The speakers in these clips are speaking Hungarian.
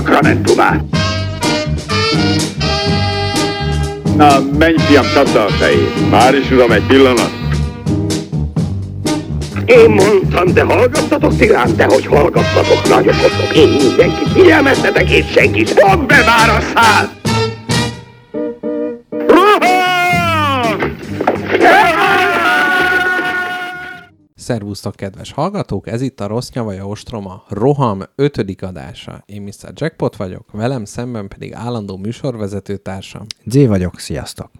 szakramentumát. Na, menj fiam, csapd a fejét. Már is uram, egy pillanat. Én mondtam, de hallgattatok ti rám, de hogy hallgattatok, nagyokotok. Én mindenkit figyelmeztetek, és senkit. Fogd be már a szád! Szervusztok, kedves hallgatók! Ez itt a Rossz Nyavaja Ostroma Roham 5. adása. Én Mr. Jackpot vagyok, velem szemben pedig állandó műsorvezetőtársam. Zé vagyok, sziasztok!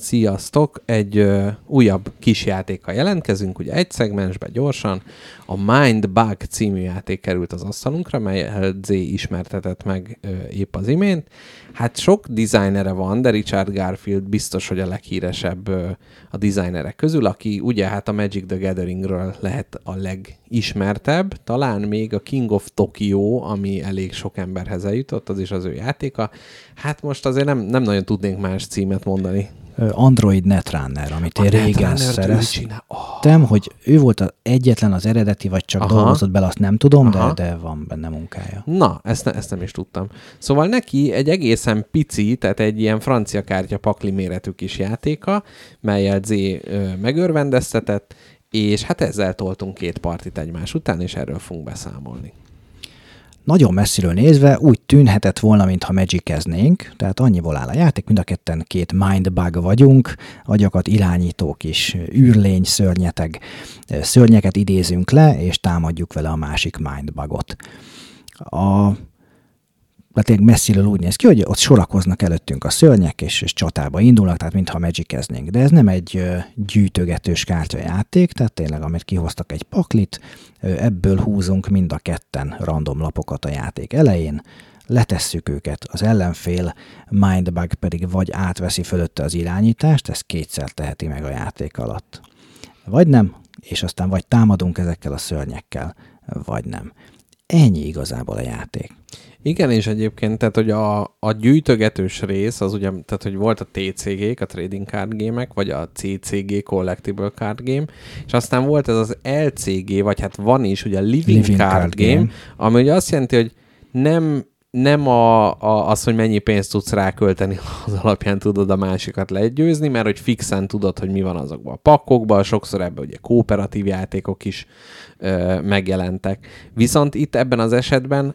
Sziasztok! Egy újabb kis játékkal jelentkezünk, ugye egy szegmensbe gyorsan. A Mindbug című játék került az asztalunkra, mely Z ismertetett meg épp az imént. Hát sok designere van, de Richard Garfield biztos, hogy a leghíresebb a designerek közül, aki ugye hát a Magic the Gatheringről lehet a legismertebb, talán még a King of Tokyo, ami elég sok emberhez eljutott, az is az ő játéka. Hát most azért nem nagyon tudnénk más címet mondani. Android Netrunner, amit én régen szerettem, hogy ő volt az egyetlen az eredeti, vagy csak dolgozott bele, azt nem tudom, de van benne munkája. Na, ezt nem is tudtam. Szóval neki egy egészen pici, tehát egy ilyen francia kártya pakli méretű kis játéka, melyet Z megörvendeztetett, és hát ezzel toltunk 2 partit egymás után, és erről fogunk beszámolni. Nagyon messziről nézve úgy tűnhetett volna, mintha magiceznénk, tehát annyiból áll a játék, mind a ketten 2 mindbug vagyunk, agyakat irányító kis űrlény szörnyeteg szörnyeket idézünk le, és támadjuk vele a másik mindbugot. Tehát messziről úgy néz ki, hogy ott sorakoznak előttünk a szörnyek, és csatába indulnak, tehát mintha magiceznénk. De ez nem egy gyűjtögetős kártyajáték, tehát tényleg, amit kihoztak egy paklit, ebből húzunk mind a ketten random lapokat a játék elején, letesszük őket, az ellenfél mindbug pedig vagy átveszi fölötte az irányítást, ezt 2-szer teheti meg a játék alatt. Vagy nem, és aztán vagy támadunk ezekkel a szörnyekkel, vagy nem. Ennyi igazából a játék. Igen, és egyébként, tehát hogy a gyűjtögetős rész, az ugye, tehát hogy volt a TCG-k, a Trading Card Game-ek, vagy a CCG, Collectible Card Game, és aztán volt ez az LCG, vagy hát van is, ugye a Living Card Game, ami ugye azt jelenti, hogy nem az, hogy mennyi pénzt tudsz rákölteni, az alapján tudod a másikat legyőzni, mert hogy fixen tudod, hogy mi van azokban a pakkokban, sokszor ebben ugye kooperatív játékok is megjelentek. Viszont itt ebben az esetben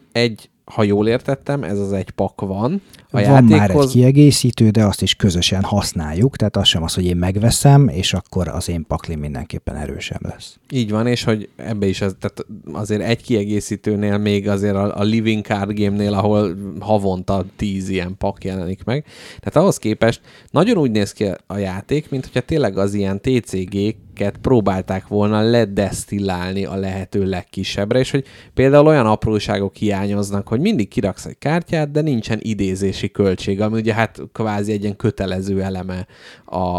ha jól értettem, ez az egy pak van. Van már egy kiegészítő, de azt is közösen használjuk, tehát az sem az, hogy én megveszem, és akkor az én paklim mindenképpen erősebb lesz. Így van, és hogy ebbe is tehát azért egy kiegészítőnél még azért a Living Card Game-nél, ahol havonta 10 ilyen pak jelenik meg. Tehát ahhoz képest nagyon úgy néz ki a játék, mint hogyha tényleg az ilyen TCG-ket próbálták volna ledesztillálni a lehető legkisebbre, és hogy például olyan apróságok hiányoznak, hogy mindig kiraksz egy kártyát, de nincsen idézési költség, ami ugye hát kvázi egy ilyen kötelező eleme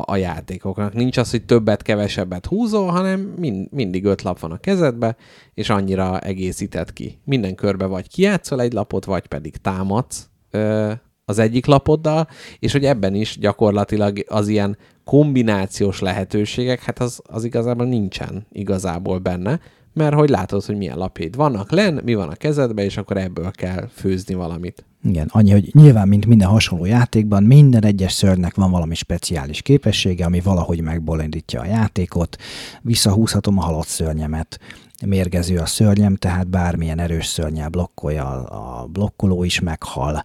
a játékoknak. Nincs az, hogy többet, kevesebbet húzol, hanem mindig 5 lap van a kezedbe, és annyira egészíted ki. Minden körbe vagy kijátszol egy lapot, vagy pedig támadsz az egyik lapoddal, és hogy ebben is gyakorlatilag az ilyen kombinációs lehetőségek, hát az igazából nincsen igazából benne, mert hogy látod, hogy milyen lapjaid vannak lenn, mi van a kezedbe, és akkor ebből kell főzni valamit. Igen, annyi, hogy nyilván, mint minden hasonló játékban, minden egyes szörnynek van valami speciális képessége, ami valahogy megbolondítja a játékot, visszahúzhatom a halott szörnyemet, mérgező a szörnyem, tehát bármilyen erős szörnyel blokkolja, a blokkoló is meghal,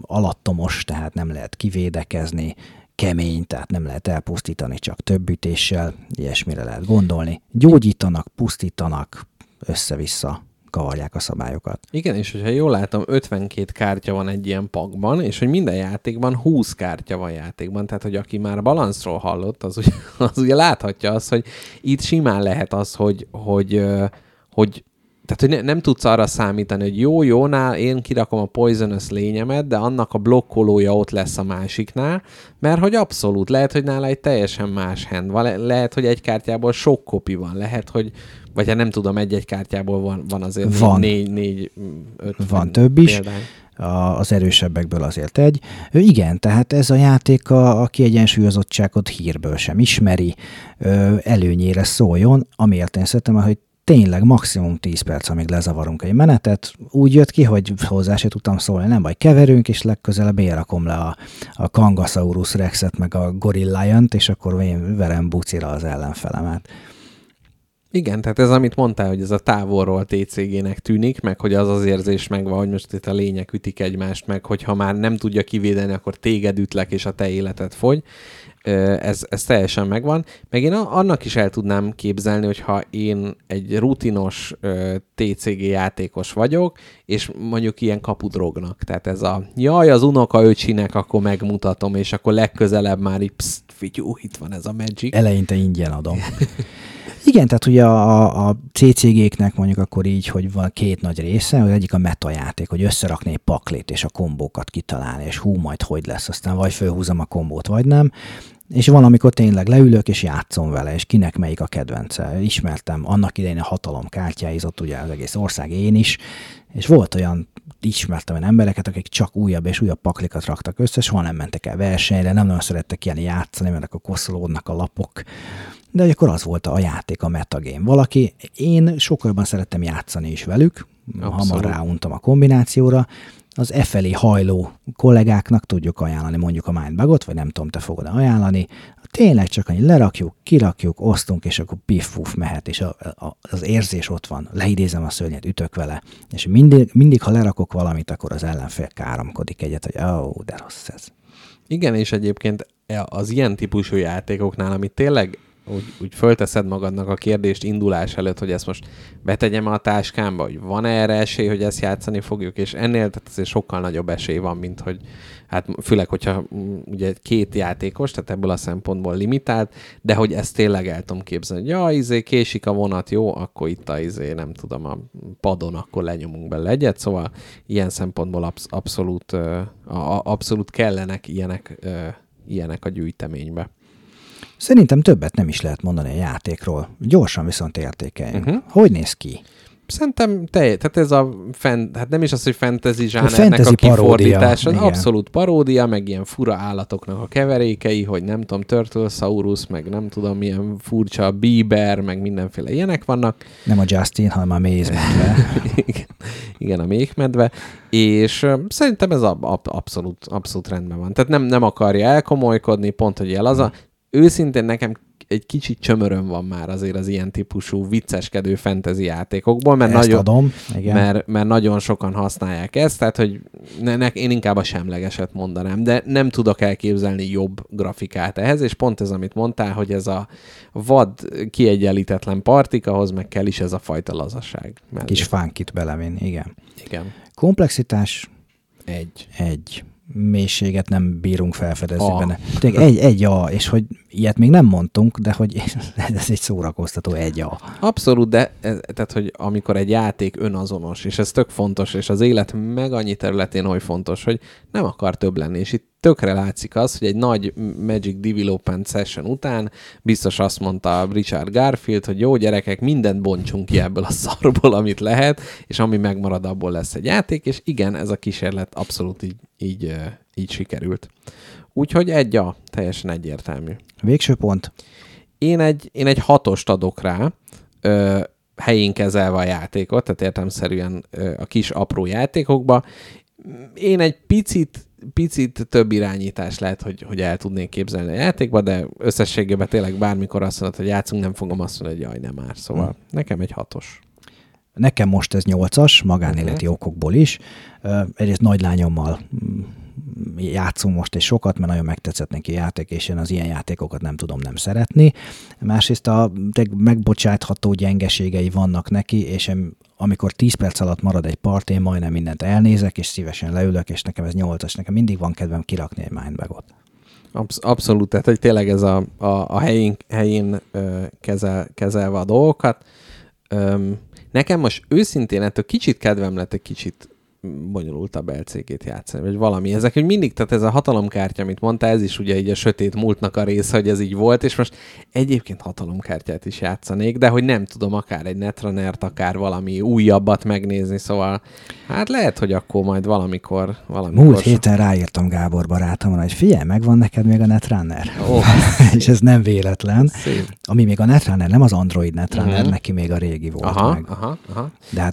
alattomos, tehát nem lehet kivédekezni, kemény, tehát nem lehet elpusztítani, csak több ütéssel, ilyesmire lehet gondolni. Gyógyítanak, pusztítanak, össze-vissza kavarják a szabályokat. Igen, és hogyha jól látom, 52 kártya van egy ilyen pakban, és hogy minden játékban 20 kártya van játékban, tehát hogy aki már balanszról hallott, az ugye láthatja azt, hogy itt simán lehet az, hogy tehát, hogy nem tudsz arra számítani, hogy jónál én kirakom a poisonous lényemet, de annak a blokkolója ott lesz a másiknál, mert hogy abszolút, lehet, hogy nála egy teljesen más hand van, lehet, hogy egy kártyából sok kopi van, lehet, hogy vagy hát nem tudom, egy-egy kártyából van azért van. 4, 5 van több is. Példány. Az erősebbekből azért egy. Igen, tehát ez a játék a kiegyensúlyozottságot hírből sem ismeri, előnyére szóljon, amiért én szeretem, hogy tényleg maximum 10 perc, amíg lezavarunk egy menetet. Úgy jött ki, hogy hozzá se tudtam szólni, nem baj, keverünk, és legközelebb én rakom le a Kangasaurus Rexet, meg a Gorilla Liont, és akkor én verem bucira az ellenfelemet. Igen, tehát ez, amit mondtál, hogy ez a távolról TCG-nek tűnik, meg hogy az az érzés megvan, hogy most itt a lények ütik egymást, meg hogyha már nem tudja kivédeni, akkor téged ütlek, és a te életed fogy. Ez teljesen megvan. Meg én annak is el tudnám képzelni, hogyha én egy rutinos TCG játékos vagyok, és mondjuk ilyen kapudrognak. Tehát ez a jaj, az unokaöcsinek akkor megmutatom, és akkor legközelebb már így pszt, figyú, itt van ez a Magic. Eleinte ingyen adom. Igen, tehát ugye a CCG-knek mondjuk akkor így, hogy van két nagy része, az egyik a metajáték, hogy összerakni egy paklit és a kombókat kitalálni, és hú, majd hogy lesz, aztán vagy fölhúzom a kombót, vagy nem. És van, amikor tényleg leülök és játszom vele, és kinek melyik a kedvence. Ismertem annak idején a hatalom kártyáizott, ugye az egész ország, én is, és volt olyan, ismertem olyan embereket, akik csak újabb és újabb paklikat raktak össze, soha nem mentek el versenyre, nem nagyon szerettek ilyen játszani, mert akkor koszolódnak a lapok. De akkor az volt a játék, a metagame. Valaki, én sokkal jobban szerettem játszani is velük, abszolút. Hamar ráuntam a kombinációra, az e felé hajló kollégáknak tudjuk ajánlani mondjuk a Mindbugot, vagy nem tudom, te fogod ajánlani. Tényleg csak annyi lerakjuk, kirakjuk, osztunk, és akkor piff-puff mehet, és az érzés ott van. Leidézem a szörnyet, ütök vele, és mindig, ha lerakok valamit, akkor az ellenfél káromkodik egyet, hogy ó, de rossz ez. Igen, és egyébként az ilyen típusú játékoknál, amit tényleg úgy fölteszed magadnak a kérdést indulás előtt, hogy ezt most betegyem a táskámba, hogy van-e erre esély, hogy ezt játszani fogjuk, és ennél tehát azért sokkal nagyobb esély van, mint hogy hát főleg, hogyha ugye két játékos, tehát ebből a szempontból limitált, de hogy ezt tényleg el tudom képzelni, hogy ja, késik a vonat, jó, akkor itt a nem tudom, a padon akkor lenyomunk bele egyet, szóval ilyen szempontból abszolút kellenek ilyenek a gyűjteménybe. Szerintem többet nem is lehet mondani a játékról. Gyorsan viszont értékeljünk. Uh-huh. Hogy néz ki? Szerintem tehát ez a hát nem is az, hogy fantasy zsánernek a kifordítása. Abszolút paródia, meg ilyen fura állatoknak a keverékei, hogy nem tudom, Turtlesaurus, meg nem tudom, milyen furcsa Bieber, meg mindenféle ilyenek vannak. Nem a Justin, hanem a méhmedve. Igen, a méhmedve. És szerintem ez abszolút rendben van. Tehát nem akarja elkomolykodni, pont, hogy őszintén nekem egy kicsit csömöröm van már azért az ilyen típusú vicceskedő fantasy játékokból, mert nagyon sokan használják ezt, tehát hogy én inkább a semlegeset mondanám, de nem tudok elképzelni jobb grafikát ehhez, és pont ez, amit mondtál, hogy ez a vad kiegyenlítetlen partik, ahhoz meg kell is ez a fajta lazaság. Kis fánkit belemén, igen. Komplexitás? Egy. Mélységet nem bírunk felfedezni benne. Egy A, és hogy ilyet még nem mondtunk, de hogy ez egy szórakoztató egy A. Abszolút, de tehát, hogy amikor egy játék önazonos, és ez tök fontos, és az élet meg annyi területén oly fontos, hogy nem akar több lenni, és itt tökre látszik az, hogy egy nagy Magic Development Session után biztos azt mondta Richard Garfield, hogy jó gyerekek, mindent bontsunk ki ebből a szarból, amit lehet, és ami megmarad, abból lesz egy játék, és igen, ez a kísérlet abszolút így sikerült. Úgyhogy teljesen egyértelmű. Végső pont. Én egy 6-ost adok rá, helyén kezelve a játékot, tehát értelemszerűen a kis apró játékokba. Én egy picit több irányítás lehet, hogy el tudnék képzelni a játékba, de összességében tényleg bármikor azt mondod, hogy játszunk, nem fogom azt mondani, hogy jaj, nem már. Szóval nekem egy 6-os. Nekem most ez 8-as, magánéleti okokból is. Egyrészt nagylányommal játszunk most és sokat, mert nagyon megtetszett neki játék, és én az ilyen játékokat nem tudom nem szeretni. Másrészt a megbocsátható gyengeségei vannak neki, és amikor 10 perc alatt marad egy part, én majdnem mindent elnézek, és szívesen leülök, és nekem ez 8-as, nekem mindig van kedvem kirakni egy mindbagot. Abszolút, tehát hogy tényleg ez a helyén kezelve a dolgokat. Nekem most őszintén ettől kicsit kedvem lett egy kicsit bonyolultabb LCG-t játszani, vagy valami. Ezek, hogy mindig, tehát ez a hatalomkártya, amit mondtál, ez is ugye így a sötét múltnak a része, hogy ez így volt, és most egyébként hatalomkártyát is játszanék, de hogy nem tudom, akár egy Netrunnert, akár valami újabbat megnézni, szóval hát lehet, hogy akkor majd valamikor... Múlt héten ráírtam Gábor barátomra, hogy figyelj, megvan neked még a Netrunner. Oh, és ez nem véletlen. Szép. Ami még a Netrunner, nem az Android Netrunner, neki még a régi volt. Aha. De hát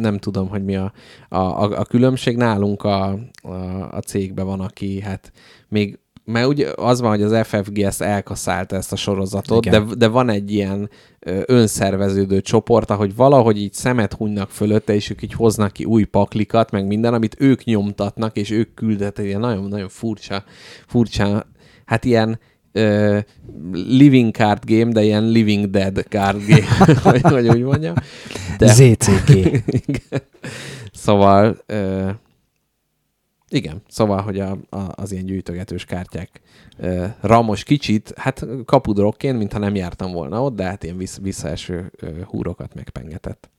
nem tudom, hogy mi a különbség. Nálunk a cégben van, aki hát még, mert ugye az van, hogy az FFG ezt elkaszálta, ezt a sorozatot, de van egy ilyen önszerveződő csoport, ahogy valahogy így szemet hunynak fölötte, és ők így hoznak ki új paklikat, meg minden, amit ők nyomtatnak, és ők küldetek, ilyen nagyon-nagyon furcsa, hát ilyen living card game, de ilyen living dead card game, vagy úgy mondjam. De... ZCG. Szóval igen, szóval, hogy az ilyen gyűjtögetős kártyák ramos kicsit, hát kapudrokként, mintha nem jártam volna ott, de hát ilyen visszaeső húrokat megpengetett.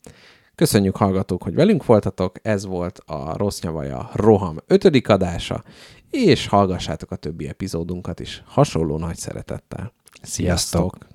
Köszönjük, hallgatók, hogy velünk voltatok, ez volt a Rossz Nyavaja Roham 5. adása, és hallgassátok a többi epizódunkat is hasonló nagy szeretettel. Sziasztok!